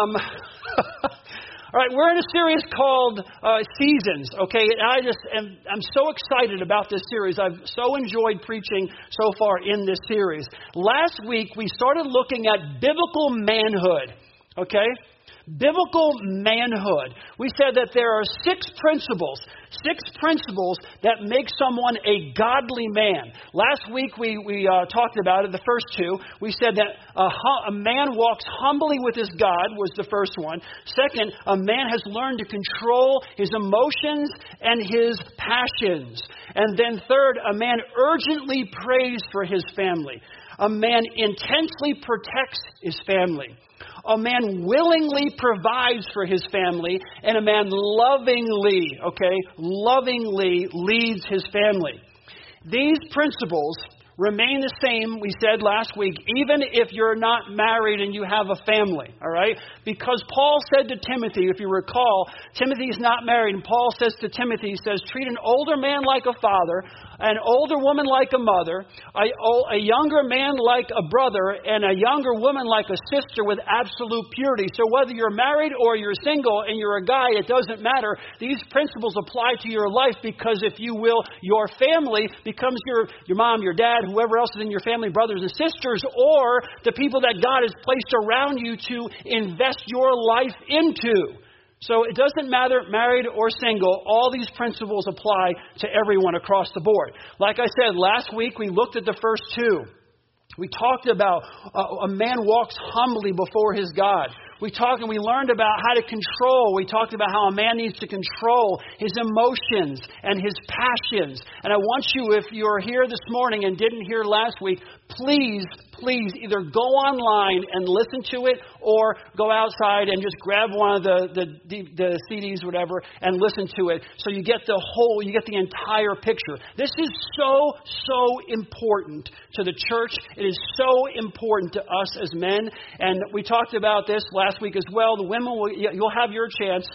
All right, we're in a series called Seasons, okay? And I'm so excited about this series. I've so enjoyed preaching so far in this series. Last week, we started looking at biblical manhood, okay? Biblical manhood. We said that there are six principles that make someone a godly man. Last week we talked about it, the first two. We said that a man walks humbly with his God was the first one. Second, a man has learned to control his emotions and his passions. And then third, a man urgently prays for his family. A man intensely protects his family. A man willingly provides for his family, and a man lovingly leads his family. These principles remain the same, we said last week, even if you're not married and you have a family, all right? Because Paul said to Timothy, if you recall, Timothy's not married, and Paul says to Timothy, he says, treat an older man like a father, an older woman like a mother, a younger man like a brother, and a younger woman like a sister with absolute purity. So whether you're married or you're single and you're a guy, it doesn't matter. These principles apply to your life because, if you will, your family becomes your mom, your dad, whoever else is in your family, brothers and sisters, or the people that God has placed around you to invest your life into. So it doesn't matter, married or single, all these principles apply to everyone across the board. Like I said, last week we looked at the first two. We talked about a man walks humbly before his God. We learned about how to control. We talked about how a man needs to control his emotions and his passions. And I want you, if you're here this morning and didn't hear last week, please either go online and listen to it, or go outside and just grab one of the CDs, whatever, and listen to it. So you get the entire picture. This is so important to the church. It is so important to us as men. And we talked about this last week as well. The women, you'll have your chance.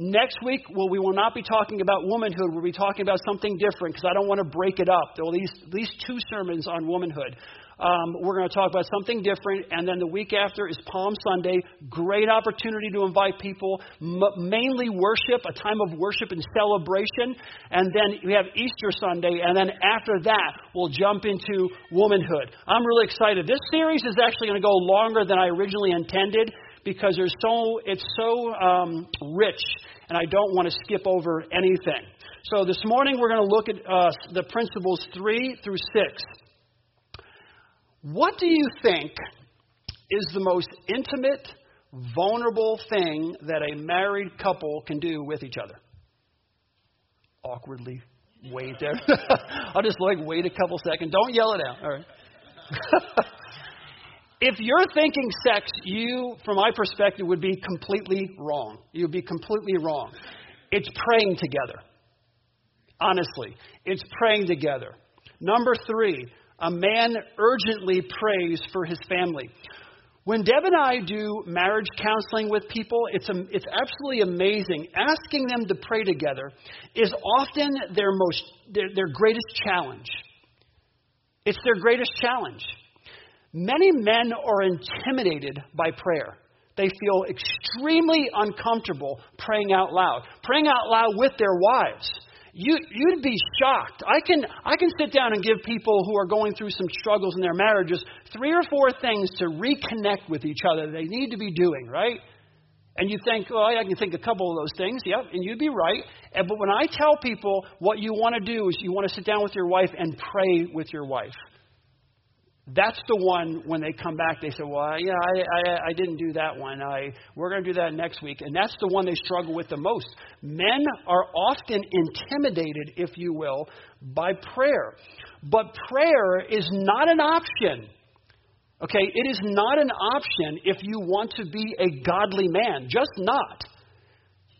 Next week, we will not be talking about womanhood. We'll be talking about something different because I don't want to break it up. There will be at least two sermons on womanhood. We're going to talk about something different. And then the week after is Palm Sunday. Great opportunity to invite people, mainly worship, a time of worship and celebration. And then we have Easter Sunday. And then after that, we'll jump into womanhood. I'm really excited. This series is actually going to go longer than I originally intended, because it's so rich, and I don't want to skip over anything. So this morning we're going to look at the principles 3 through 6. What do you think is the most intimate, vulnerable thing that a married couple can do with each other? Awkwardly wait there. I'll just wait a couple seconds. Don't yell it out. All right. If you're thinking sex, you, from my perspective, would be completely wrong. You'd be completely wrong. It's praying together. Honestly, it's praying together. Number 3, a man urgently prays for his family. When Deb and I do marriage counseling with people, it's absolutely amazing. Asking them to pray together is often their greatest challenge. It's their greatest challenge. Many men are intimidated by prayer. They feel extremely uncomfortable praying out loud with their wives. You'd be shocked. I can sit down and give people who are going through some struggles in their marriages 3 or 4 things to reconnect with each other they need to be doing, right? And you think, oh, I can think a couple of those things. Yep, and you'd be right. But when I tell people what you want to do is you want to sit down with your wife and pray with your wife. That's the one when they come back, they say, well, yeah, I didn't do that one. We're going to do that next week. And that's the one they struggle with the most. Men are often intimidated, if you will, by prayer. But prayer is not an option. Okay, it is not an option if you want to be a godly man. Just not.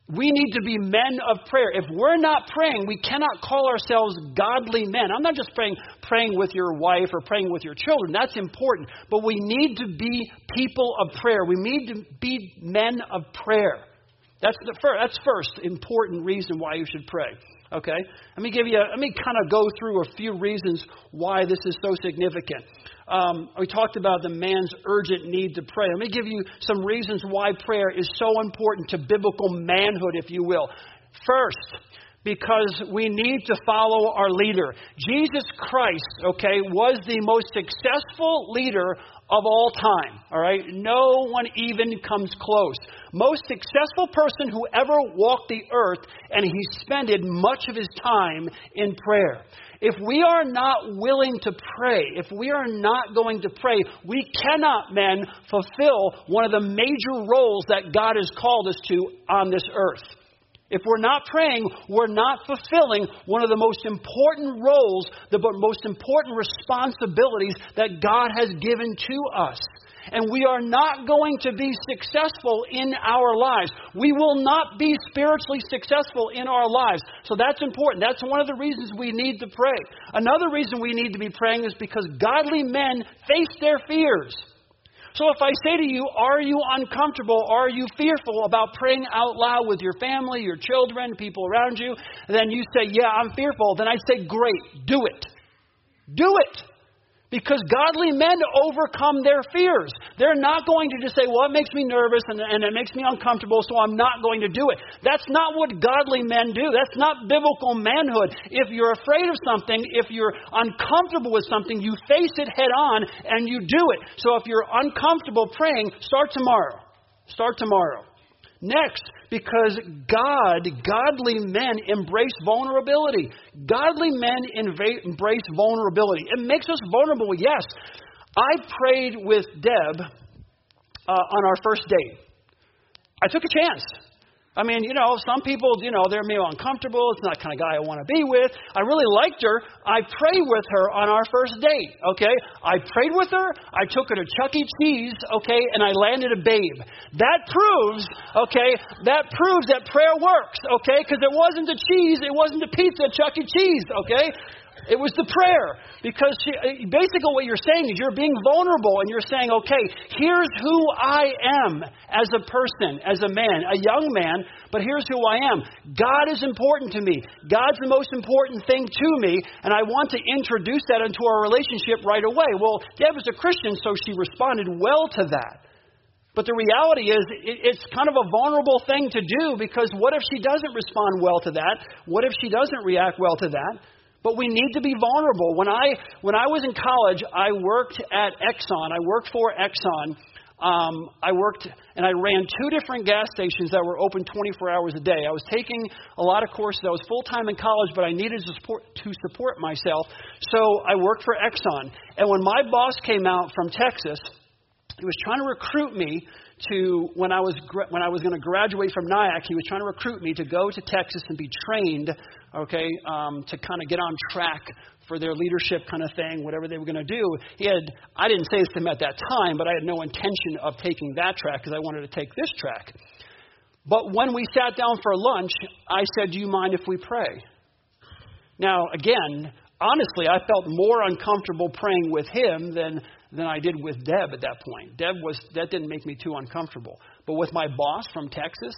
We need to be men of prayer. If we're not praying, we cannot call ourselves godly men. I'm not just praying with your wife or praying with your children. That's important. But we need to be people of prayer. We need to be men of prayer. That's the first important reason why you should pray. Okay? Let me kind of go through a few reasons why this is so significant. We talked about the man's urgent need to pray. Let me give you some reasons why prayer is so important to biblical manhood, if you will. First, because we need to follow our leader. Jesus Christ, okay, was the most successful leader of all time, all right? No one even comes close. Most successful person who ever walked the earth, and he spent much of his time in prayer. If we are not willing to pray, if we are not going to pray, we cannot, men, fulfill one of the major roles that God has called us to on this earth. If we're not praying, we're not fulfilling one of the most important roles, the most important responsibilities that God has given to us. And we are not going to be successful in our lives. We will not be spiritually successful in our lives. So that's important. That's one of the reasons we need to pray. Another reason we need to be praying is because godly men face their fears. So if I say to you, are you uncomfortable? Are you fearful about praying out loud with your family, your children, people around you? And then you say, yeah, I'm fearful. Then I say, great, do it. Do it. Because godly men overcome their fears. They're not going to just say, well, it makes me nervous and it makes me uncomfortable, so I'm not going to do it. That's not what godly men do. That's not biblical manhood. If you're afraid of something, if you're uncomfortable with something, you face it head on and you do it. So if you're uncomfortable praying, start tomorrow. Start tomorrow. Next, because godly men embrace vulnerability. Godly men embrace vulnerability. It makes us vulnerable, yes. I prayed with Deb on our first date. I took a chance. I mean, you know, some people, you know, they're maybe uncomfortable. It's not the kind of guy I want to be with. I really liked her. I prayed with her on our first date, okay? I prayed with her. I took her to Chuck E. Cheese, okay, and I landed a babe. That proves that prayer works, okay? Because it wasn't the cheese. It wasn't the pizza at Chuck E. Cheese, okay? It was the prayer, because basically what you're saying is you're being vulnerable and you're saying, okay, here's who I am as a person, as a man, a young man, but here's who I am. God is important to me. God's the most important thing to me, and I want to introduce that into our relationship right away. Well, Deb is a Christian, so she responded well to that. But the reality is it's kind of a vulnerable thing to do, because what if she doesn't respond well to that? What if she doesn't react well to that? But we need to be vulnerable. When I was in college, I worked at Exxon. I worked for Exxon. I ran two different gas stations that were open 24 hours a day. I was taking a lot of courses. I was full-time in college, but I needed to support myself. So I worked for Exxon. And when my boss came out from Texas, he was trying to recruit me to, when I was going to graduate from NIAC, he was trying to recruit me to go to Texas and be trained, okay, to kind of get on track for their leadership kind of thing, whatever they were going to do. I didn't say this to him at that time, but I had no intention of taking that track because I wanted to take this track. But when we sat down for lunch, I said, do you mind if we pray? Now, again, honestly, I felt more uncomfortable praying with him than I did with Deb at that point. That didn't make me too uncomfortable. But with my boss from Texas,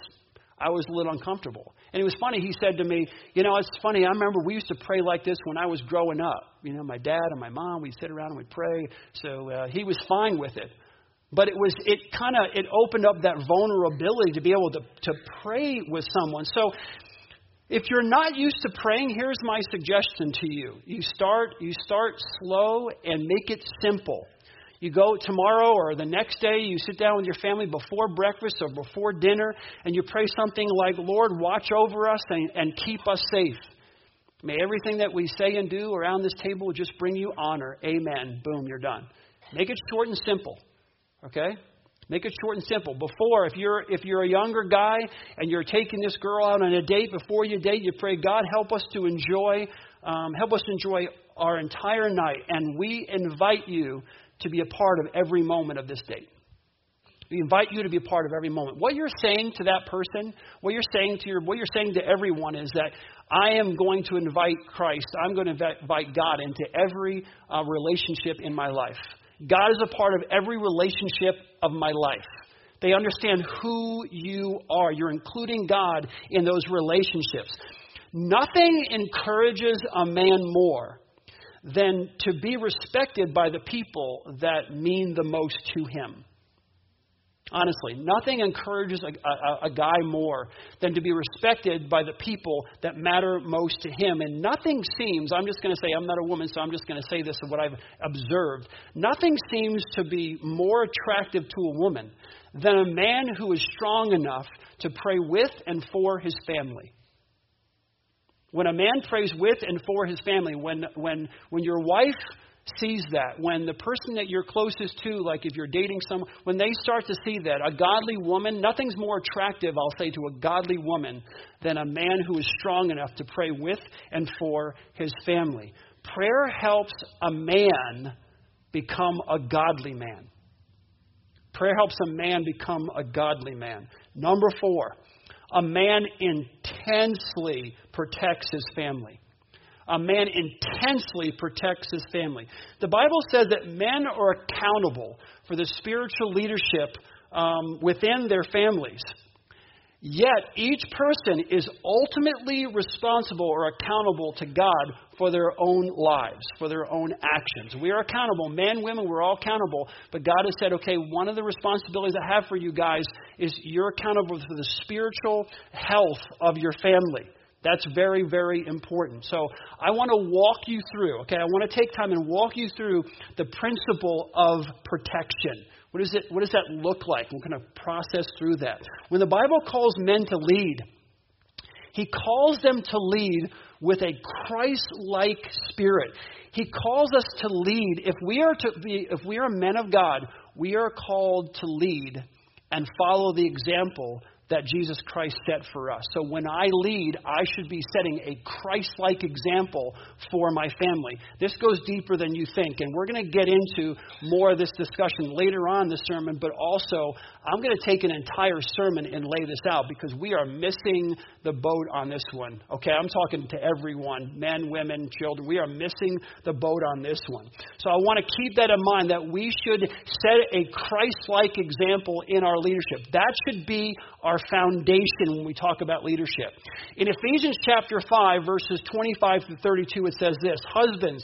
I was a little uncomfortable. And it was funny. He said to me, you know, it's funny. I remember we used to pray like this when I was growing up. You know, my dad and my mom, we'd sit around and we'd pray. So he was fine with it. But it opened up that vulnerability to be able to pray with someone. So if you're not used to praying, here's my suggestion to you. You start slow and make it simple. You go tomorrow or the next day, you sit down with your family before breakfast or before dinner, and you pray something like, Lord, watch over us and keep us safe. May everything that we say and do around this table just bring you honor. Amen. Boom, you're done. Make it short and simple, okay? Make it short and simple. Before, if you're a younger guy and you're taking this girl out on a date, before you date, you pray, God, help us to enjoy our entire night, and we invite you to be a part of every moment of this date. We invite you to be a part of every moment. What you're saying to that person, what you're saying to everyone is that I am going to invite Christ. I'm going to invite God into every relationship in my life. God is a part of every relationship of my life. They understand who you are. You're including God in those relationships. Nothing encourages a man more than to be respected by the people that mean the most to him. Honestly, nothing encourages a guy more than to be respected by the people that matter most to him. And nothing seems, I'm just going to say, I'm not a woman, so I'm just going to say this of what I've observed. Nothing seems to be more attractive to a woman than a man who is strong enough to pray with and for his family. When a man prays with and for his family, when your wife sees that, when the person that you're closest to, like if you're dating someone, when they start to see that, a godly woman, nothing's more attractive, I'll say, to a godly woman than a man who is strong enough to pray with and for his family. Prayer helps a man become a godly man. Prayer helps a man become a godly man. Number 4, a man intensely protects his family. A man intensely protects his family. The Bible says that men are accountable for the spiritual leadership within their families. Yet each person is ultimately responsible or accountable to God for their own lives, for their own actions. We are accountable. Men, women, we're all accountable. But God has said, okay, one of the responsibilities I have for you guys is you're accountable for the spiritual health of your family. That's very, very important. So I want to walk you through, okay? I want to take time and walk you through the principle of protection. What is it? What does that look like? We're going to process through that. When the Bible calls men to lead, he calls them to lead with a Christ-like spirit. He calls us to lead. If we are men of God, we are called to lead and follow the example that Jesus Christ set for us. So when I lead, I should be setting a Christ-like example for my family. This goes deeper than you think, and we're going to get into more of this discussion later on in the sermon, but also I'm going to take an entire sermon and lay this out because we are missing the boat on this one. Okay, I'm talking to everyone, men, women, children. We are missing the boat on this one. So I want to keep that in mind, that we should set a Christ-like example in our leadership. That should be our foundation when we talk about leadership. In Ephesians chapter 5, verses 25 to 32, it says this: "Husbands,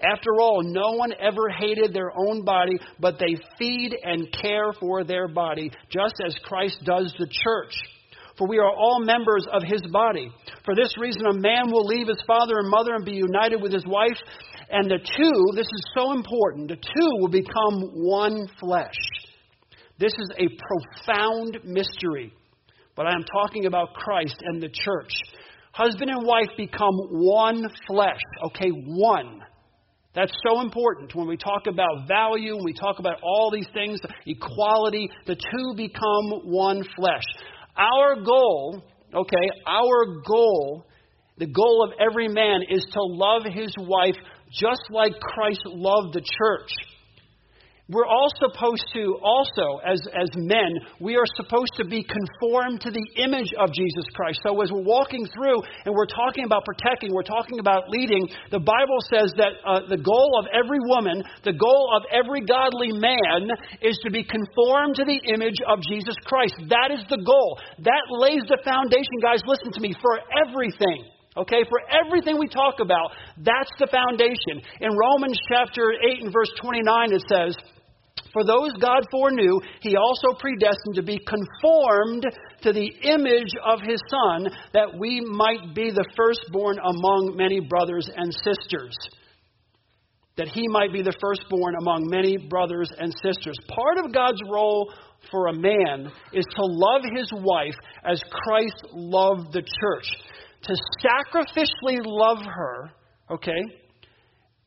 After all, no one ever hated their own body, but they feed and care for their body, just as Christ does the church. For we are all members of his body. For this reason, a man will leave his father and mother and be united with his wife, and the two," this is so important, "the two will become one flesh." This is a profound mystery, but I am talking about Christ and the church. Husband and wife become one flesh, okay, one. That's so important when we talk about value, when we talk about all these things, equality, the two become one flesh. Our goal, okay, the goal of every man is to love his wife just like Christ loved the church. We're all supposed to, as men, we are supposed to be conformed to the image of Jesus Christ. So as we're walking through and we're talking about protecting, we're talking about leading, the Bible says that the goal of every woman, the goal of every godly man is to be conformed to the image of Jesus Christ. That is the goal. That lays the foundation, guys, listen to me, for everything. Okay, for everything we talk about, that's the foundation. In Romans chapter 8 and verse 29, it says, "For those God foreknew, he also predestined to be conformed to the image of his Son, that we might be the firstborn among many brothers and sisters." That he might be the firstborn among many brothers and sisters. Part of God's role for a man is to love his wife as Christ loved the church. To sacrificially love her, okay,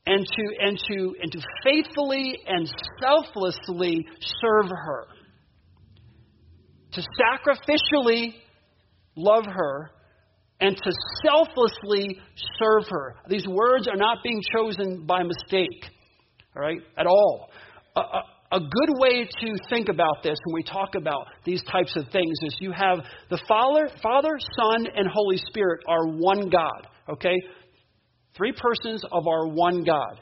and to faithfully and selflessly serve her. To sacrificially love her and to selflessly serve her. These words are not being chosen by mistake. all right, at all. A good way to think about this when we talk about these types of things is you have the Father, Son, and Holy Spirit are one God, okay? Three persons of our one God.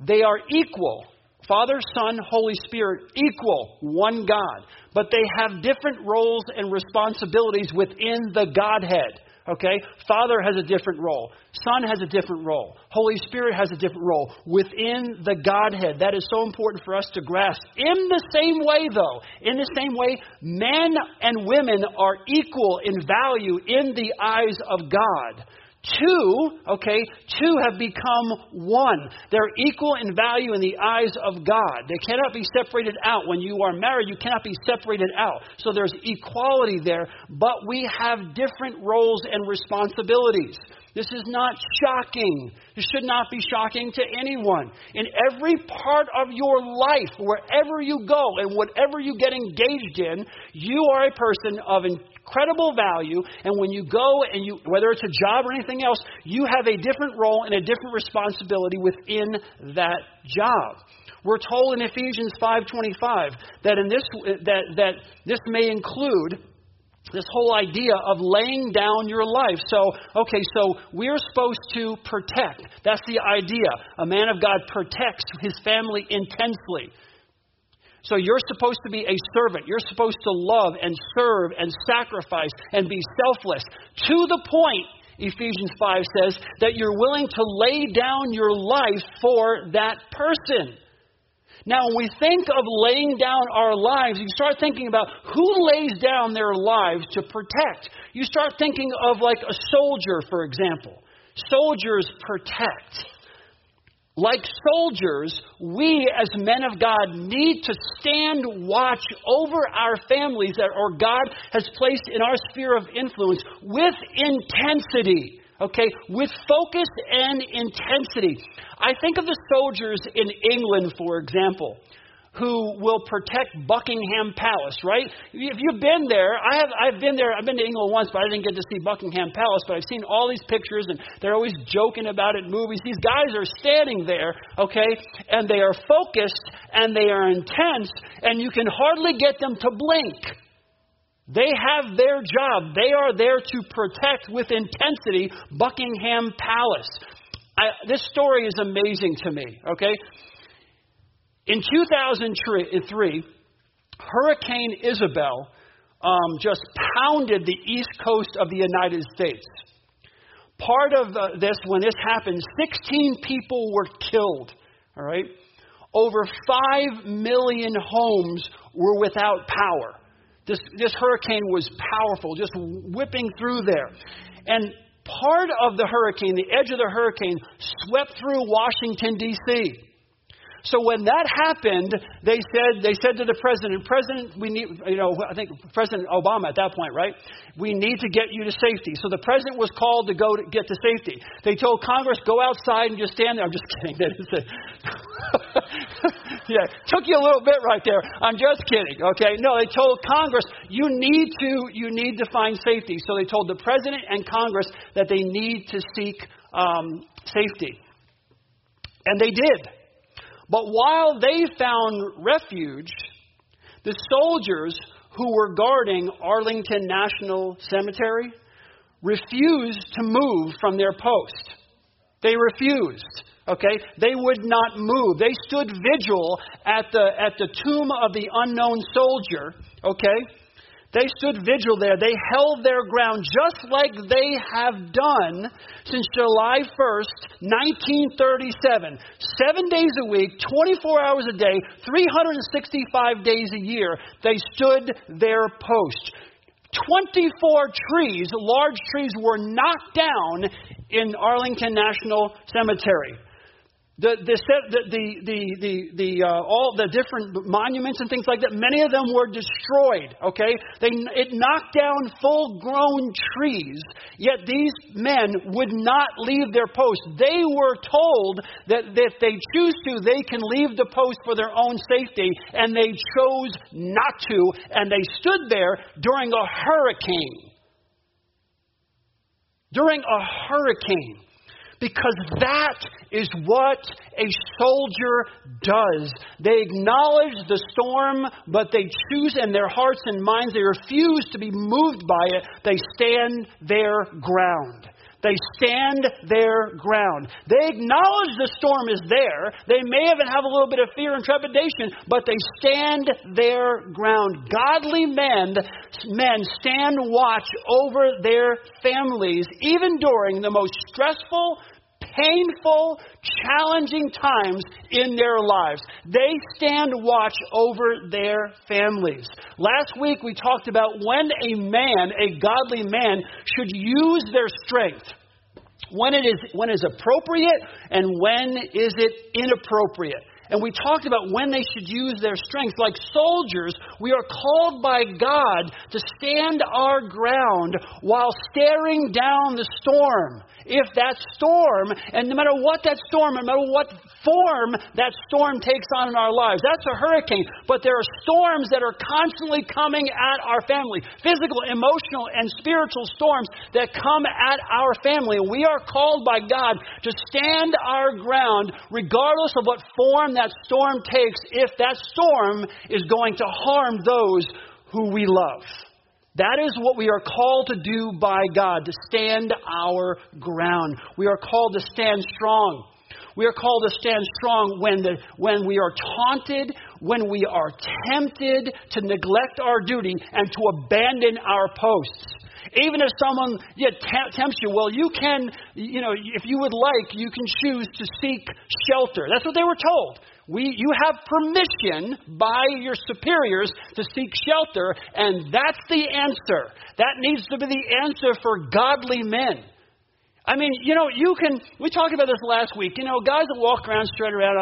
They are equal. Father, Son, Holy Spirit, equal, one God. But they have different roles and responsibilities within the Godhead. Okay? Father has a different role. Son has a different role. Holy Spirit has a different role within the Godhead. That is so important for us to grasp. In the same way, though, in the same way, men and women are equal in value in the eyes of God. Two have become one. They're equal in value in the eyes of God. They cannot be separated out. When you are married, you cannot be separated out. So there's equality there, but we have different roles and responsibilities. This is not shocking. This should not be shocking to anyone. In every part of your life, wherever you go and whatever you get engaged in, you are a person of incredible value. And when you go and you, whether it's a job or anything else, you have a different role and a different responsibility within that job. We're told in Ephesians 5:25 that this may include this whole idea of laying down your life. So we're supposed to protect. That's the idea. A man of God protects his family intensely. So you're supposed to be a servant. You're supposed to love and serve and sacrifice and be selfless to the point, Ephesians 5 says, that you're willing to lay down your life for that person. Now, when we think of laying down our lives, you start thinking about who lays down their lives to protect. You start thinking of like a soldier, for example. Soldiers protect. Like soldiers, we as men of God need to stand watch over our families that our God has placed in our sphere of influence with intensity. Okay, with focus and intensity. I think of the soldiers in England, for example, who will protect Buckingham Palace, right? If you've been there, I've been there. I've been to England once, but I didn't get to see Buckingham Palace, but I've seen all these pictures, and they're always joking about it in movies. These guys are standing there, okay, and they are focused, and they are intense, and you can hardly get them to blink. They have their job. They are there to protect with intensity Buckingham Palace. This story is amazing to me, okay? In 2003, Hurricane Isabel just pounded the east coast of the United States. Part of this, when this happened, 16 people were killed, all right? Over 5 million homes were without power. This hurricane was powerful, just whipping through there. And part of the hurricane, the edge of the hurricane, swept through Washington, D.C. So when that happened, they said to the president, we need, I think President Obama at that point, right? We need to get you to safety. So the president was called to go to get to safety. They told Congress, go outside and just stand there. I'm just kidding. Yeah, took you a little bit right there. I'm just kidding. Okay. No, they told Congress, you need to find safety. So they told the president and Congress that they need to seek safety. And they did. But while they found refuge, the soldiers who were guarding Arlington National Cemetery refused to move from their post. They refused. Okay, they would not move. They stood vigil at the tomb of the unknown soldier. Okay, they stood vigil there. They held their ground just like they have done since July 1st, 1937. 7 days a week, 24 hours a day, 365 days a year. They stood their post. 24 trees, large trees, were knocked down in Arlington National Cemetery. All the different monuments and things like that, many of them were destroyed, okay? It knocked down full-grown trees, yet these men would not leave their post. They were told that if they choose to, they can leave the post for their own safety, and they chose not to, and they stood there during a hurricane. because that is what a soldier does. They acknowledge the storm, but they choose in their hearts and minds, they refuse to be moved by it. They stand their ground. They stand their ground. They acknowledge the storm is there. They may even have a little bit of fear and trepidation, but they stand their ground. Godly men stand watch over their families, even during the most stressful, painful, challenging times in their lives. They stand watch over their families. Last week we talked about when a man, a godly man, should use their strength. When it is appropriate and when is it inappropriate. And we talked about when they should use their strength. Like soldiers, we are called by God to stand our ground while staring down the storm. If that storm, and no matter what that storm, no matter what form that storm takes on in our lives, that's a hurricane. But there are storms that are constantly coming at our family. Physical, emotional, and spiritual storms that come at our family. And we are called by God to stand our ground regardless of what form that storm takes, if that storm is going to harm those who we love. That is what we are called to do by God, to stand our ground. We are called to stand strong. We are called to stand strong when we are taunted, when we are tempted to neglect our duty and to abandon our posts. Even if someone tempts you, well, you can, if you would like, you can choose to seek shelter. That's what they were told. You have permission by your superiors to seek shelter, and that's the answer. That needs to be the answer for godly men. I mean, we talked about this last week. Guys that walk around, strut around,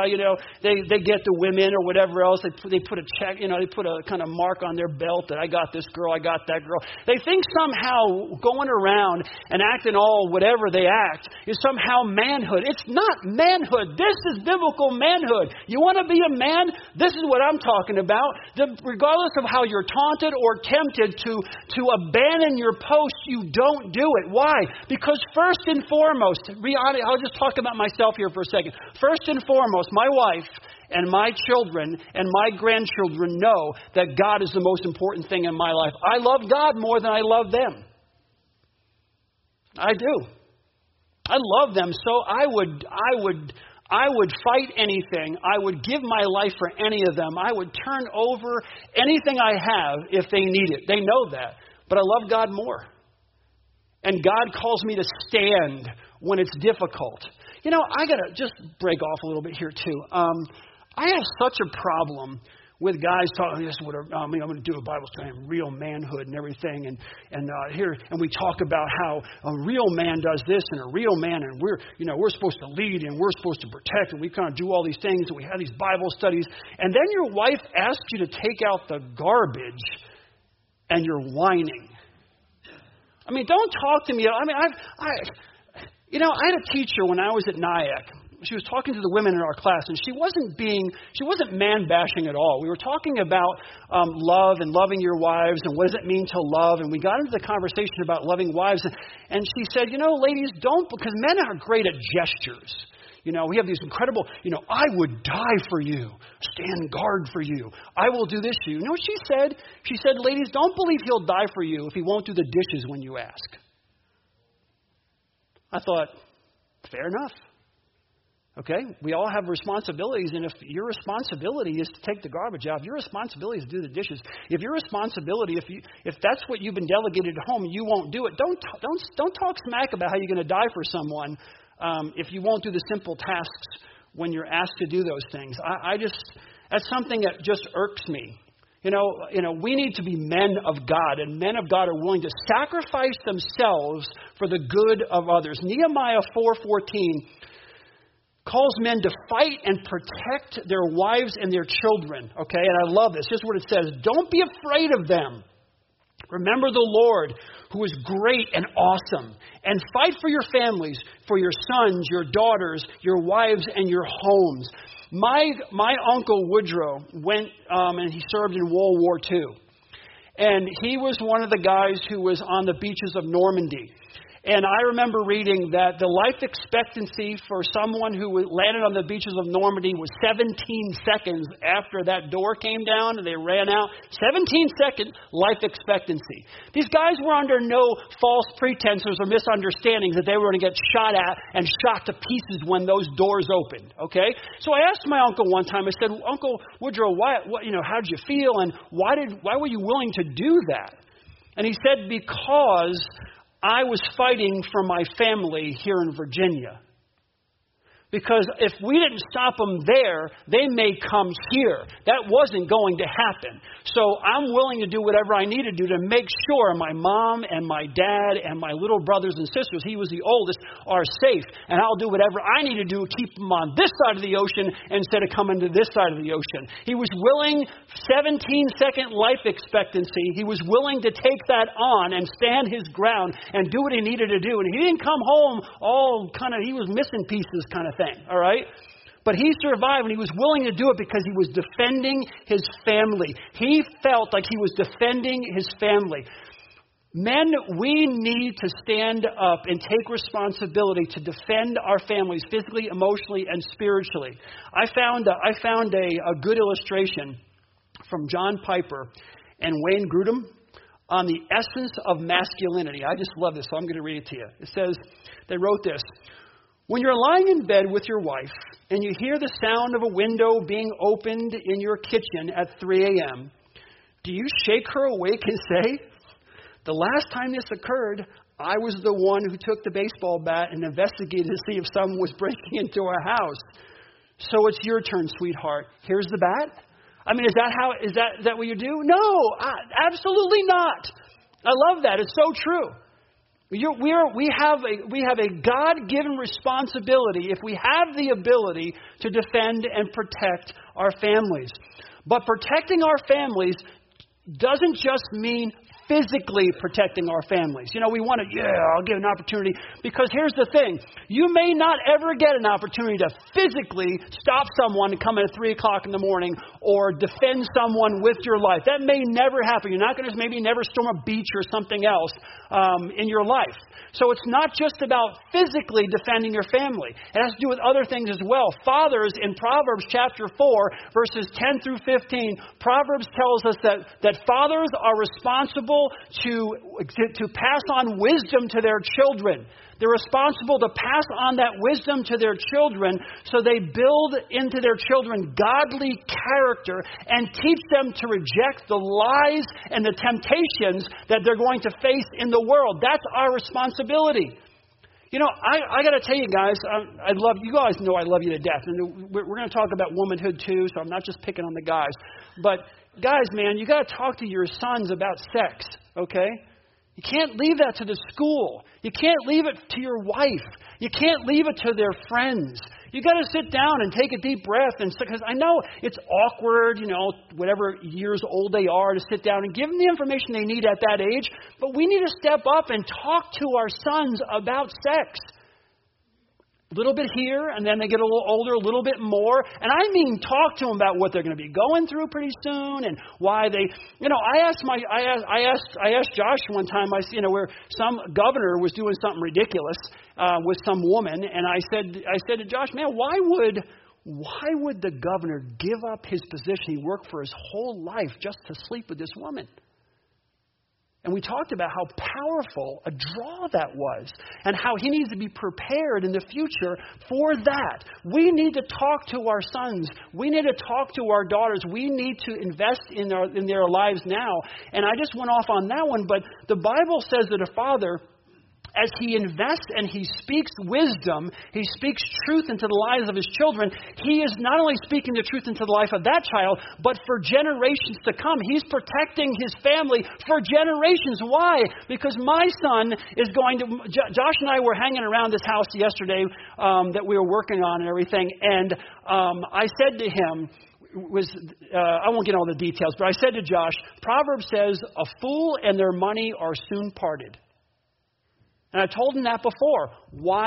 they get the women or whatever else. They put a kind of mark on their belt that I got this girl, I got that girl. They think somehow going around and acting all whatever they act is somehow manhood. It's not manhood. This is biblical manhood. You want to be a man? This is what I'm talking about. Regardless of how you're taunted or tempted to abandon your post, you don't do it. Why? Because first and foremost, I'll just talk about myself here for a second. First and foremost, my wife and my children and my grandchildren know that God is the most important thing in my life. I love God more than I love them. I do. I love them, so I would fight anything. I would give my life for any of them. I would turn over anything I have if they need it. They know that. But I love God more. And God calls me to stand when it's difficult. I got to just break off a little bit here, too. I have such a problem with guys talking, I'm going to do a Bible study on real manhood and everything. And we talk about how a real man does this and a real man, and we're supposed to lead and we're supposed to protect, and we kind of do all these things, and we have these Bible studies. And then your wife asks you to take out the garbage, and you're whining. I mean, don't talk to me. I had a teacher when I was at NIAC. She was talking to the women in our class, and she wasn't man-bashing at all. We were talking about love and loving your wives and what does it mean to love, and we got into the conversation about loving wives, and she said, ladies, don't, because men are great at gestures. We have these incredible, I would die for you, stand guard for you, I will do this to you. You know what she said? She said, ladies, don't believe he'll die for you if he won't do the dishes when you ask. I thought, fair enough. Okay, we all have responsibilities, and if your responsibility is to take the garbage out, if your responsibility is to do the dishes, if that's what you've been delegated at home, you won't do it. Don't talk smack about how you're going to die for someone. If you won't do the simple tasks when you're asked to do those things. That's something that just irks me. We need to be men of God, and men of God are willing to sacrifice themselves for the good of others. Nehemiah 4:14 calls men to fight and protect their wives and their children. Okay, and I love this. Here's what it says. Don't be afraid of them. Remember the Lord, who is great and awesome, and fight for your families, for your sons, your daughters, your wives, and your homes. My uncle Woodrow went and he served in World War II, and he was one of the guys who was on the beaches of Normandy. And I remember reading that the life expectancy for someone who landed on the beaches of Normandy was 17 seconds after that door came down and they ran out. 17-second life expectancy. These guys were under no false pretenses or misunderstandings that they were going to get shot at and shot to pieces when those doors opened. Okay? So I asked my uncle one time, I said, Uncle Woodrow, how did you feel? And why were you willing to do that? And he said, because I was fighting for my family here in Virginia. Because if we didn't stop them there, they may come here. That wasn't going to happen. So I'm willing to do whatever I need to do to make sure my mom and my dad and my little brothers and sisters, he was the oldest, are safe. And I'll do whatever I need to do to keep them on this side of the ocean instead of coming to this side of the ocean. He was willing, 17-second life expectancy, he was willing to take that on and stand his ground and do what he needed to do. And he didn't come home he was missing pieces kind of thing. All right? But he survived and he was willing to do it because he was defending his family. He felt like he was defending his family. Men, we need to stand up and take responsibility to defend our families physically, emotionally, and spiritually. I found a good illustration from John Piper and Wayne Grudem on the essence of masculinity. I just love this, so I'm going to read it to you. It says, they wrote this. When you're lying in bed with your wife and you hear the sound of a window being opened in your kitchen at 3 a.m., do you shake her awake and say, the last time this occurred, I was the one who took the baseball bat and investigated to see if someone was breaking into our house. So it's your turn, sweetheart. Here's the bat. I mean, is that what you do? No, absolutely not. I love that. It's so true. We have a God-given responsibility if we have the ability to defend and protect our families. But protecting our families doesn't just mean physically protecting our families. We want to, I'll give an opportunity. Because here's the thing. You may not ever get an opportunity to physically stop someone to come in at 3 o'clock in the morning or defend someone with your life. That may never happen. You're not going to maybe never storm a beach or something else in your life. So it's not just about physically defending your family. It has to do with other things as well. Fathers, in Proverbs chapter 4, verses 10 through 15, Proverbs tells us that fathers are responsible to pass on wisdom to their children. They're responsible to pass on that wisdom to their children so they build into their children godly character and teach them to reject the lies and the temptations that they're going to face in the world. That's our responsibility. I got to tell you guys, I love you guys. Know I love you to death, and we're going to talk about womanhood too. So I'm not just picking on the guys, but guys, man, you got to talk to your sons about sex. Okay, you can't leave that to the school. You can't leave it to your wife. You can't leave it to their friends. You got to sit down and take a deep breath, and because I know it's awkward, whatever years old they are, to sit down and give them the information they need at that age. But we need to step up and talk to our sons about sex. A little bit here, and then they get a little older, a little bit more. And I mean, talk to them about what they're going to be going through pretty soon, and why they, I asked Josh one time, where some governor was doing something ridiculous with some woman, and I said to Josh, man, why would the governor give up his position he worked for his whole life just to sleep with this woman? And we talked about how powerful a draw that was and how he needs to be prepared in the future for that. We need to talk to our sons. We need to talk to our daughters. We need to invest in their lives now. And I just went off on that one, but the Bible says that a father, as he invests and he speaks wisdom, he speaks truth into the lives of his children, he is not only speaking the truth into the life of that child, but for generations to come. He's protecting his family for generations. Why? Because my son is going to... Josh and I were hanging around this house yesterday that we were working on and everything, and I said to him, I won't get all the details, but I said to Josh, Proverbs says, a fool and their money are soon parted. And I told him that before,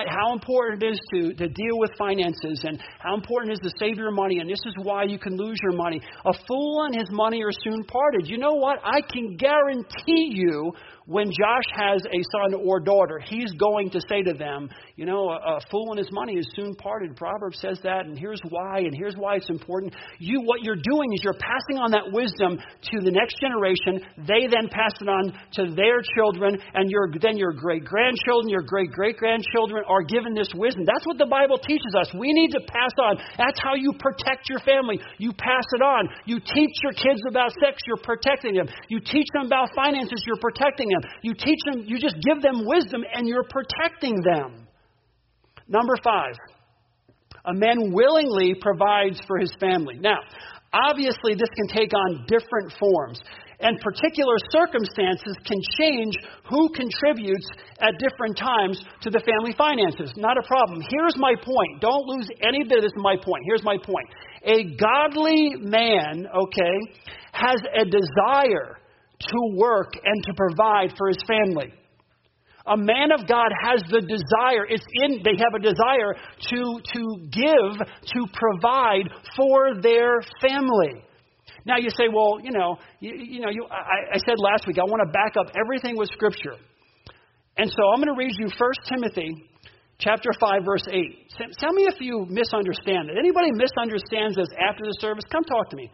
how important it is to deal with finances and how important it is to save your money. And this is why you can lose your money. A fool and his money are soon parted. You know what? I can guarantee you when Josh has a son or daughter, he's going to say to them, you know, a fool and his money is soon parted. Proverbs says that, and here's why it's important. You, what you're doing is you're passing on that wisdom to the next generation. They then pass it on to their children, and then your great-grandchildren, your great-great-grandchildren are given this wisdom. That's what the Bible teaches us. We need to pass on. That's how you protect your family. You pass it on. You teach your kids about sex, you're protecting them. You teach them about finances, you're protecting them. You teach them, you just give them wisdom and you're protecting them. Number 5, a man willingly provides for his family. Now, obviously this can take on different forms, and particular circumstances can change who contributes at different times to the family finances. Not a problem. Here's my point. Don't lose any bit of this. My point. Here's my point. A godly man, okay, has a desire to work and to provide for his family. A man of God has the desire, they have a desire to give, to provide for their family. Now you say, well, I said last week, I want to back up everything with Scripture. And so I'm going to read you 1 Timothy chapter 5, verse 8. Tell me if you misunderstand it. Anybody misunderstands this after the service, come talk to me.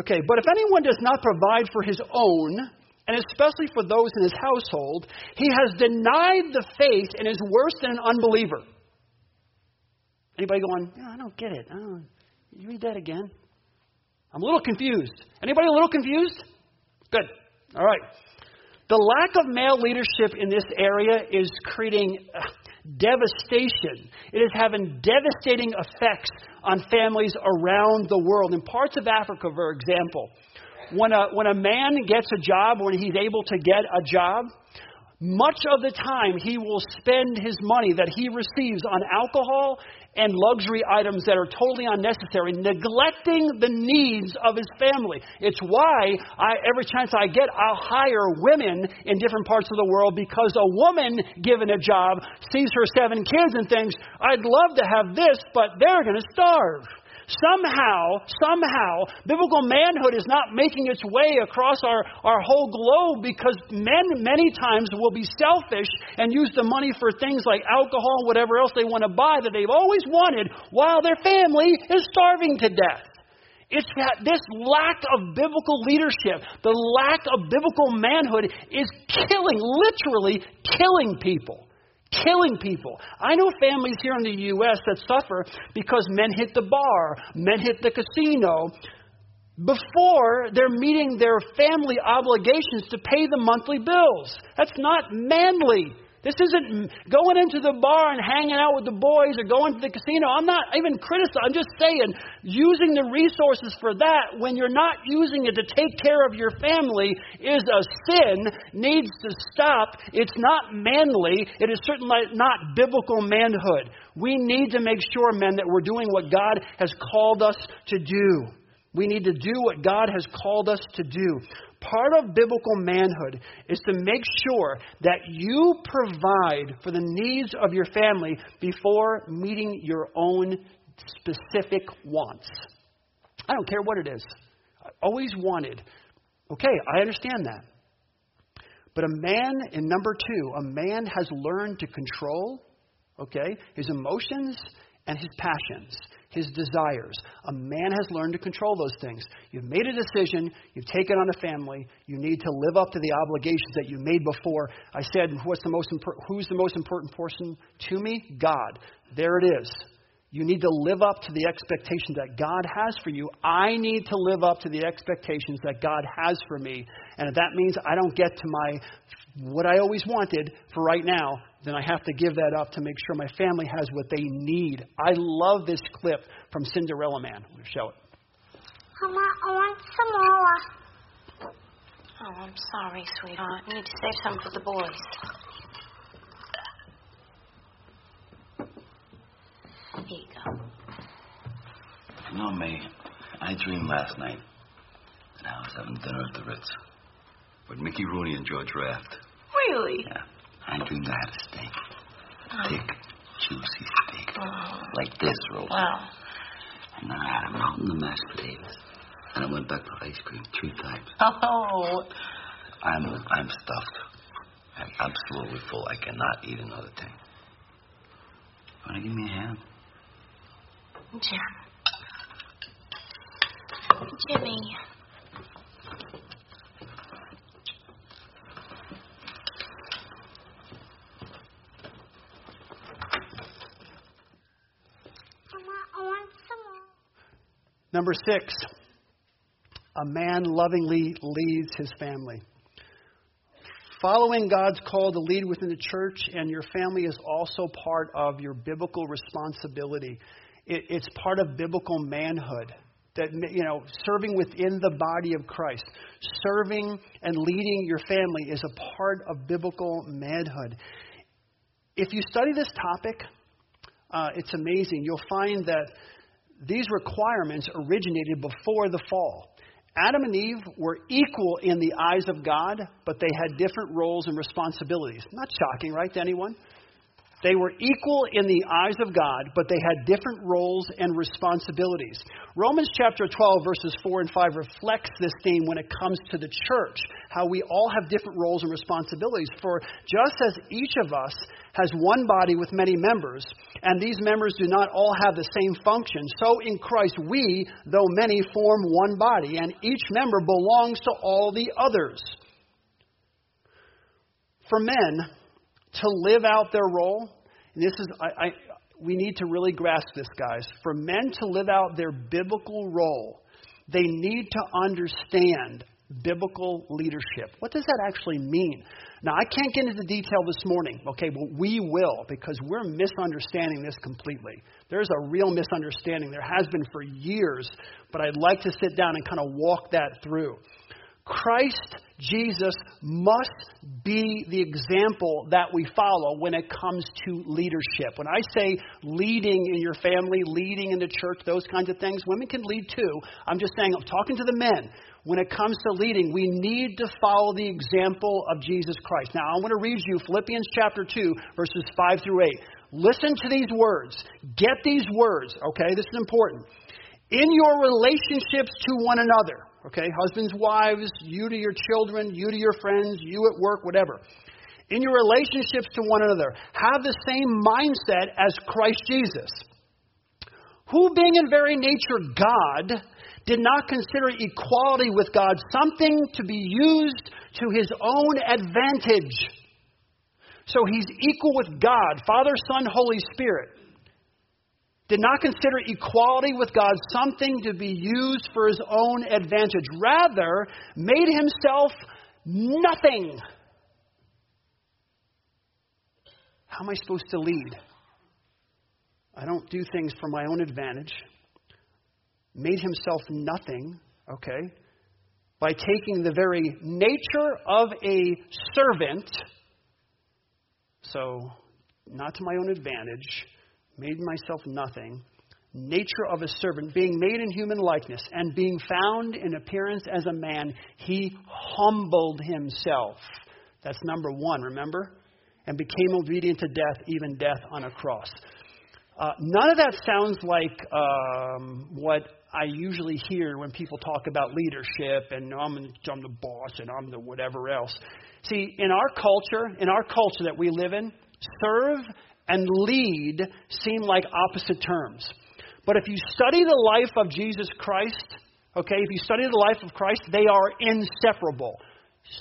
Okay, but if anyone does not provide for his own, and especially for those in his household, he has denied the faith and is worse than an unbeliever. Anybody going, I don't get it. You read that again? I'm a little confused. Anybody a little confused? Good. All right. The lack of male leadership in this area is creating devastation. It is having devastating effects on families around the world. In parts of Africa, for example, when a man gets a job, when he's able to get a job, much of the time he will spend his money that he receives on alcohol and luxury items that are totally unnecessary, neglecting the needs of his family. It's why every chance I get, I'll hire women in different parts of the world, because a woman given a job sees her 7 kids and thinks, I'd love to have this, but they're going to starve. Somehow, biblical manhood is not making its way across our whole globe, because men many times will be selfish and use the money for things like alcohol, whatever else they want to buy that they've always wanted, while their family is starving to death. It's that this lack of biblical leadership, the lack of biblical manhood is literally killing people. Killing people. I know families here in the U.S. that suffer because men hit the bar, men hit the casino before they're meeting their family obligations to pay the monthly bills. That's not manly. This isn't going into the bar and hanging out with the boys or going to the casino. I'm not even criticizing. I'm just saying using the resources for that when you're not using it to take care of your family is a sin, needs to stop. It's not manly. It is certainly not biblical manhood. We need to make sure, men, that we're doing what God has called us to do. We need to do what God has called us to do. Part of biblical manhood is to make sure that you provide for the needs of your family before meeting your own specific wants. I don't care what it is. I always wanted. Okay, I understand that. But a man, in number 2, a man has learned to control, okay, his emotions and his passions, his desires. A man has learned to control those things. You've made a decision. You've taken on a family. You need to live up to the obligations that you made before. I said, who's the most important person to me? God. There it is. You need to live up to the expectations that God has for you. I need to live up to the expectations that God has for me. And if that means I don't get to what I always wanted for right now, then I have to give that up to make sure my family has what they need. I love this clip from Cinderella Man. We'll show it. Mama, I want some more. Oh, I'm sorry, sweetheart. I need to save some for the boys. Here you go. You know, May, I dreamed last night that I was having dinner at the Ritz with Mickey Rooney and George Raft. Really? Yeah. I dreamed I had a steak. Thick, juicy steak. Like this, Rose. Wow. And then I had a mountain of mashed potatoes. And I went back for ice cream 3 times. Oh. I'm stuffed. I'm absolutely full. I cannot eat another thing. You want to give me a hand? Jimmy. I want some more. Number 6. A man lovingly leads his family. Following God's call to lead within the church and your family is also part of your biblical responsibility. It's part of biblical manhood. That, you know, serving within the body of Christ, serving and leading your family is a part of biblical manhood. If you study this topic, it's amazing. You'll find that these requirements originated before the fall. Adam and Eve were equal in the eyes of God, but they had different roles and responsibilities. Not shocking, right, to anyone? They were equal in the eyes of God, but they had different roles and responsibilities. Romans chapter 12, verses 4 and 5 reflects this theme when it comes to the church, how we all have different roles and responsibilities. For just as each of us has one body with many members, and these members do not all have the same function, so in Christ we, though many, form one body, and each member belongs to all the others. For men, to live out their role, and this is, we need to really grasp this, guys. For men to live out their biblical role, they need to understand biblical leadership. What does that actually mean? Now, I can't get into detail this morning, okay, but we will, because we're misunderstanding this completely. There's a real misunderstanding. There has been for years, but I'd like to sit down and kind of walk that through. Christ Jesus must be the example that we follow when it comes to leadership. When I say leading in your family, leading in the church, those kinds of things, women can lead too. I'm just saying, I'm talking to the men. When it comes to leading, we need to follow the example of Jesus Christ. Now, I want to read you Philippians chapter 2, verses 5 through 8. Listen to these words. Get these words, okay? This is important. In your relationships to one another, okay, husbands, wives, you to your children, you to your friends, you at work, whatever. In your relationships to one another, have the same mindset as Christ Jesus, who being in very nature God, did not consider equality with God something to be used to his own advantage. So he's equal with God, Father, Son, Holy Spirit. Did not consider equality with God something to be used for his own advantage. Rather, made himself nothing. How am I supposed to lead? I don't do things for my own advantage. Made himself nothing, okay, by taking the very nature of a servant. So, not to my own advantage. Made myself nothing, nature of a servant, being made in human likeness, and being found in appearance as a man, he humbled himself. That's number 1, remember? And became obedient to death, even death on a cross. None of that sounds like what I usually hear when people talk about leadership and I'm the boss and I'm the whatever else. See, in our culture that we live in, serve and lead seem like opposite terms. But if you study the life of Jesus Christ, okay, if you study the life of Christ, they are inseparable.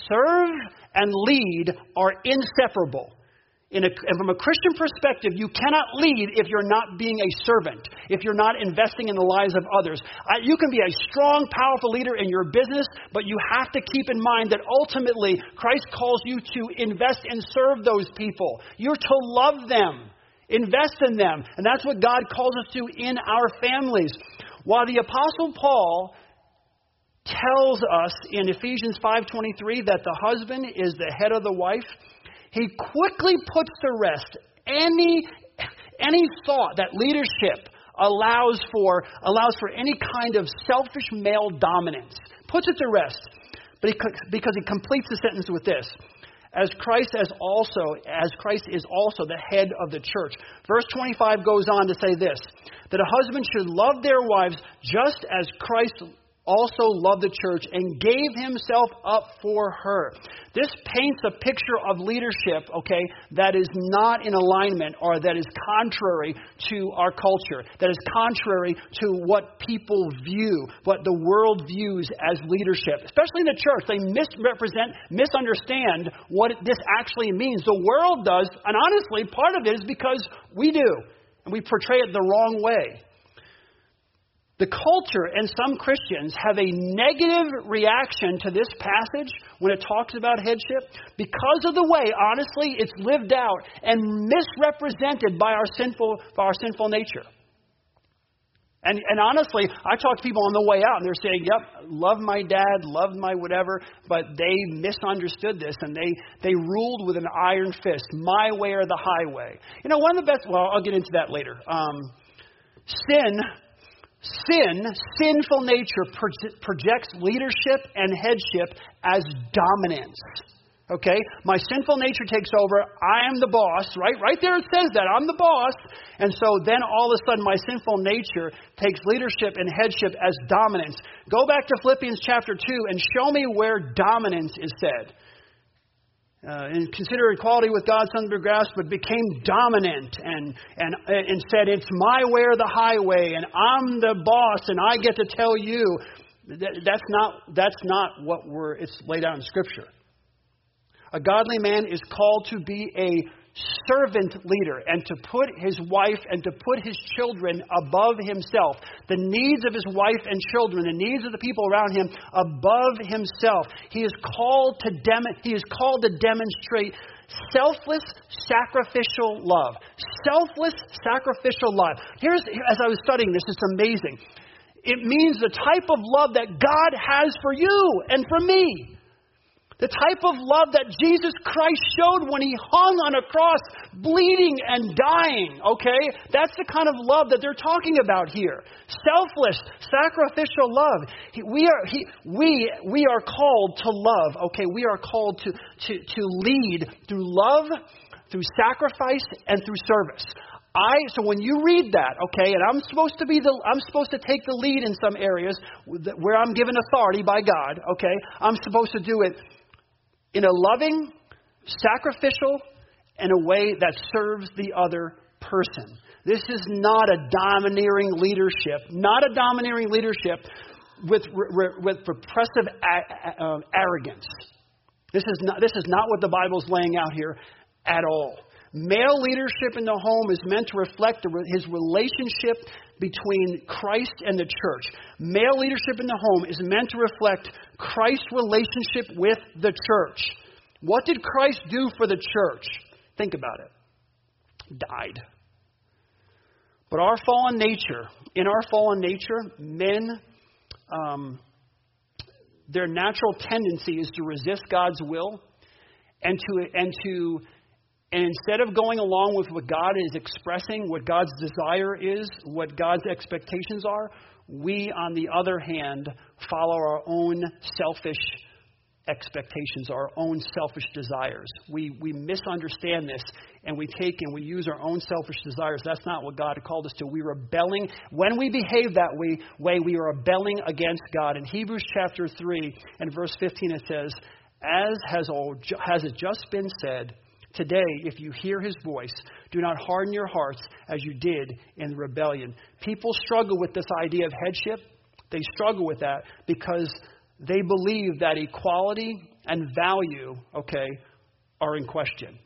Serve and lead are inseparable. And from a Christian perspective, you cannot lead if you're not being a servant, if you're not investing in the lives of others. You can be a strong, powerful leader in your business, but you have to keep in mind that ultimately Christ calls you to invest and serve those people. You're to love them, invest in them. And that's what God calls us to in our families. While the Apostle Paul tells us in Ephesians 5:23 that the husband is the head of the wife, he quickly puts to rest any thought that leadership allows for any kind of selfish male dominance. Puts it to rest, because he completes the sentence with this: as Christ is also the head of the church. Verse 25 goes on to say this: that a husband should love their wives just as Christ also loved the church and gave himself up for her. This paints a picture of leadership, okay, that is not in alignment, or that is contrary to our culture, that is contrary to what people view, what the world views as leadership, especially in the church. They misunderstand what this actually means. The world does, and honestly, part of it is because we do, and we portray it the wrong way. The culture and some Christians have a negative reaction to this passage when it talks about headship because of the way, honestly, it's lived out and misrepresented by our sinful nature. And honestly, I talk to people on the way out and they're saying, yep, love my dad, love my whatever, but they misunderstood this and they ruled with an iron fist, my way or the highway. You know, one of the best, well, I'll get into that later. Sinful nature projects leadership and headship as dominance. Okay? My sinful nature takes over. I am the boss, right? Right there it says that. I'm the boss. And so then all of a sudden my sinful nature takes leadership and headship as dominance. Go back to Philippians chapter 2 and show me where dominance is said. And consider equality with God something to grasp, but became dominant and said, it's my way or the highway, and I'm the boss, and I get to tell you. That's not what it's laid out in Scripture. A godly man is called to be a servant leader and to put his wife and to put his children above himself. The needs of his wife and children, the needs of the people around him above himself. He is called to demonstrate selfless, sacrificial love. Selfless, sacrificial love. Here's, as I was studying this, it's amazing. It means the type of love that God has for you and for me. The type of love that Jesus Christ showed when he hung on a cross, bleeding and dying, okay? That's the kind of love that they're talking about here. Selfless, sacrificial love. We are called to love, okay? We are called to lead through love, through sacrifice, and through service. So when you read that, okay, and I'm supposed to take the lead in some areas where I'm given authority by God, okay? I'm supposed to do it in a loving, sacrificial, and a way that serves the other person. This is not a domineering leadership. Not a domineering leadership with repressive arrogance. This is not what the Bible's laying out here at all. Male leadership in the home is meant to reflect his relationship between Christ and the church. Male leadership in the home is meant to reflect Christ's relationship with the church. What did Christ do for the church? Think about it. He died. But in our fallen nature, men, their natural tendency is to resist God's will and instead of going along with what God is expressing, what God's desire is, what God's expectations are, we, on the other hand, follow our own selfish expectations, our own selfish desires. We misunderstand this, and we take and we use our own selfish desires. That's not what God called us to. We're rebelling. When we behave that way, we are rebelling against God. In Hebrews chapter 3 and verse 15, it says, as it just been said, today, if you hear his voice, do not harden your hearts as you did in rebellion. People struggle with this idea of headship. They struggle with that because they believe that equality and value, okay, are in question.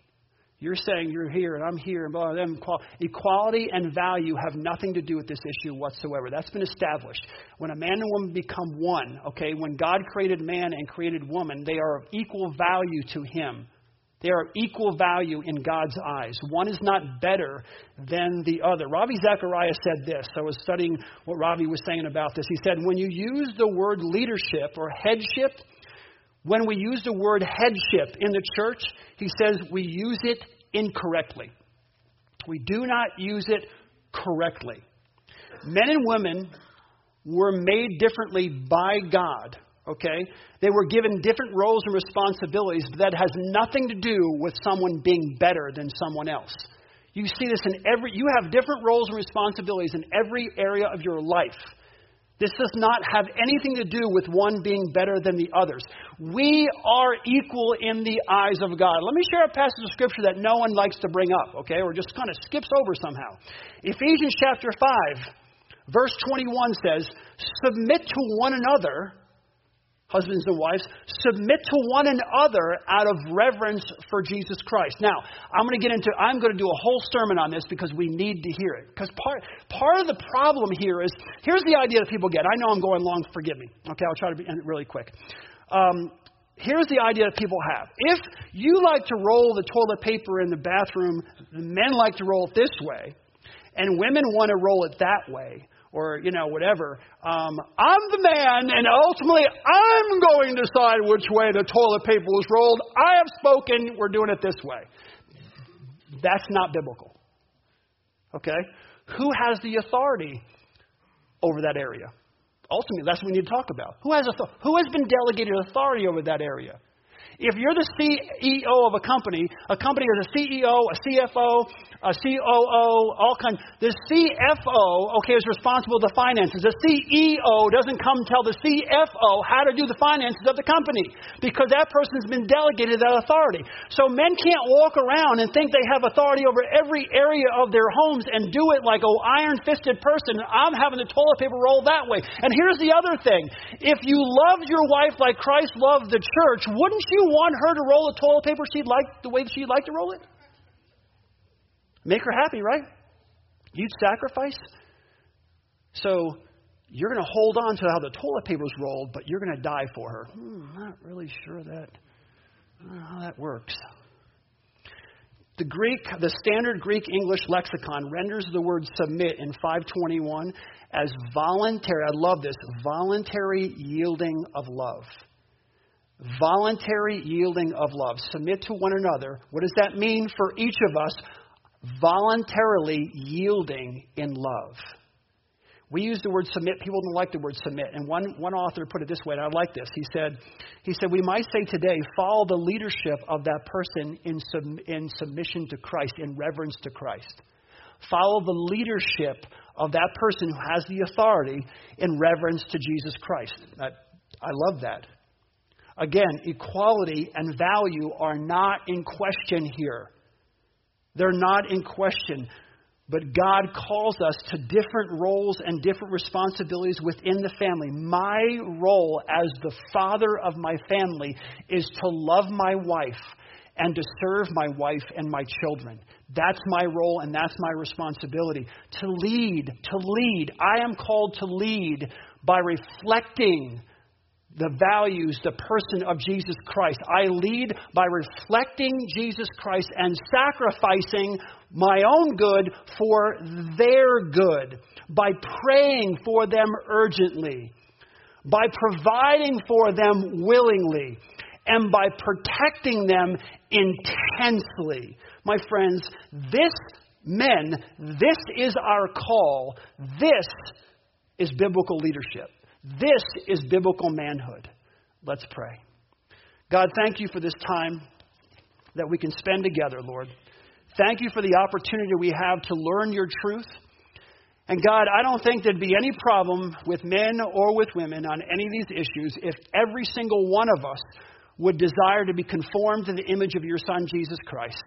You're saying you're here and I'm here and blah, blah, blah. Equality and value have nothing to do with this issue whatsoever. That's been established. When a man and woman become one, okay, when God created man and created woman, they are of equal value to him. They are of equal value in God's eyes. One is not better than the other. Ravi Zacharias said this. I was studying what Ravi was saying about this. He said, when you use the word leadership or headship, when we use the word headship in the church, he says we use it incorrectly. We do not use it correctly. Men and women were made differently by God. Okay, they were given different roles and responsibilities, but that has nothing to do with someone being better than someone else. You see this you have different roles and responsibilities in every area of your life. This does not have anything to do with one being better than the others. We are equal in the eyes of God. Let me share a passage of Scripture that no one likes to bring up, okay, or just kind of skips over somehow. Ephesians chapter 5, verse 21 says, submit to one another, husbands and wives, submit to one another out of reverence for Jesus Christ. Now, I'm going to do a whole sermon on this because we need to hear it. Because part of the problem here is, here's the idea that people get. I know I'm going long, forgive me. Okay, I'll try to be really quick. Here's the idea that people have. If you like to roll the toilet paper in the bathroom, men like to roll it this way, and women want to roll it that way, or, you know, whatever. I'm the man, and ultimately I'm going to decide which way the toilet paper was rolled. I have spoken. We're doing it this way. That's not biblical. Okay? Who has the authority over that area? Ultimately, that's what we need to talk about. Who has been delegated authority over that area? If you're the CEO of a company has a CEO, a CFO, a COO, all kinds. The CFO, okay, is responsible for the finances. The CEO doesn't come tell the CFO how to do the finances of the company because that person has been delegated that authority. So men can't walk around and think they have authority over every area of their homes and do it like an iron-fisted person. I'm having the toilet paper roll that way. And here's the other thing. If you loved your wife like Christ loved the church, wouldn't you want her to roll the toilet paper the way she'd like to roll it? Make her happy, right? You'd sacrifice. So you're going to hold on to how the toilet paper's rolled, but you're going to die for her. Not really sure that I don't know how that works. The standard Greek English lexicon renders the word submit in 521 as voluntary. I love this. Voluntary yielding of love. Voluntary yielding of love. Submit to one another. What does that mean for each of us? Voluntarily yielding in love. We use the word submit. People don't like the word submit. And one author put it this way, and I like this. He said, we might say today, follow the leadership of that person in submission to Christ, in reverence to Christ. Follow the leadership of that person who has the authority in reverence to Jesus Christ. I love that. Again, equality and value are not in question here. They're not in question. But God calls us to different roles and different responsibilities within the family. My role as the father of my family is to love my wife and to serve my wife and my children. That's my role and that's my responsibility. To lead. I am called to lead by reflecting the values, the person of Jesus Christ. I lead by reflecting Jesus Christ and sacrificing my own good for their good, by praying for them urgently, by providing for them willingly, and by protecting them intensely. My friends, this is our call. This is biblical leadership. This is biblical manhood. Let's pray. God, thank you for this time that we can spend together, Lord. Thank you for the opportunity we have to learn your truth. And God, I don't think there'd be any problem with men or with women on any of these issues if every single one of us would desire to be conformed to the image of your Son, Jesus Christ.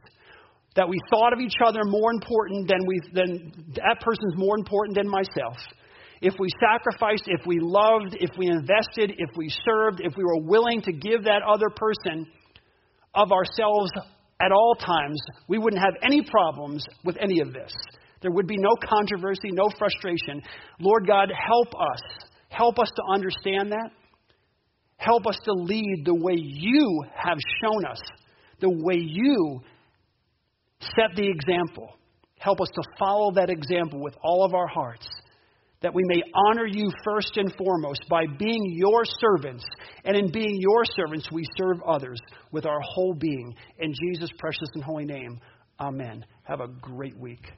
That we thought of each other more important than that person's more important than myself. If we sacrificed, if we loved, if we invested, if we served, if we were willing to give that other person of ourselves at all times, we wouldn't have any problems with any of this. There would be no controversy, no frustration. Lord God, help us. Help us to understand that. Help us to lead the way you have shown us, the way you set the example. Help us to follow that example with all of our hearts, that we may honor you first and foremost by being your servants. And in being your servants, we serve others with our whole being. In Jesus' precious and holy name, amen. Have a great week.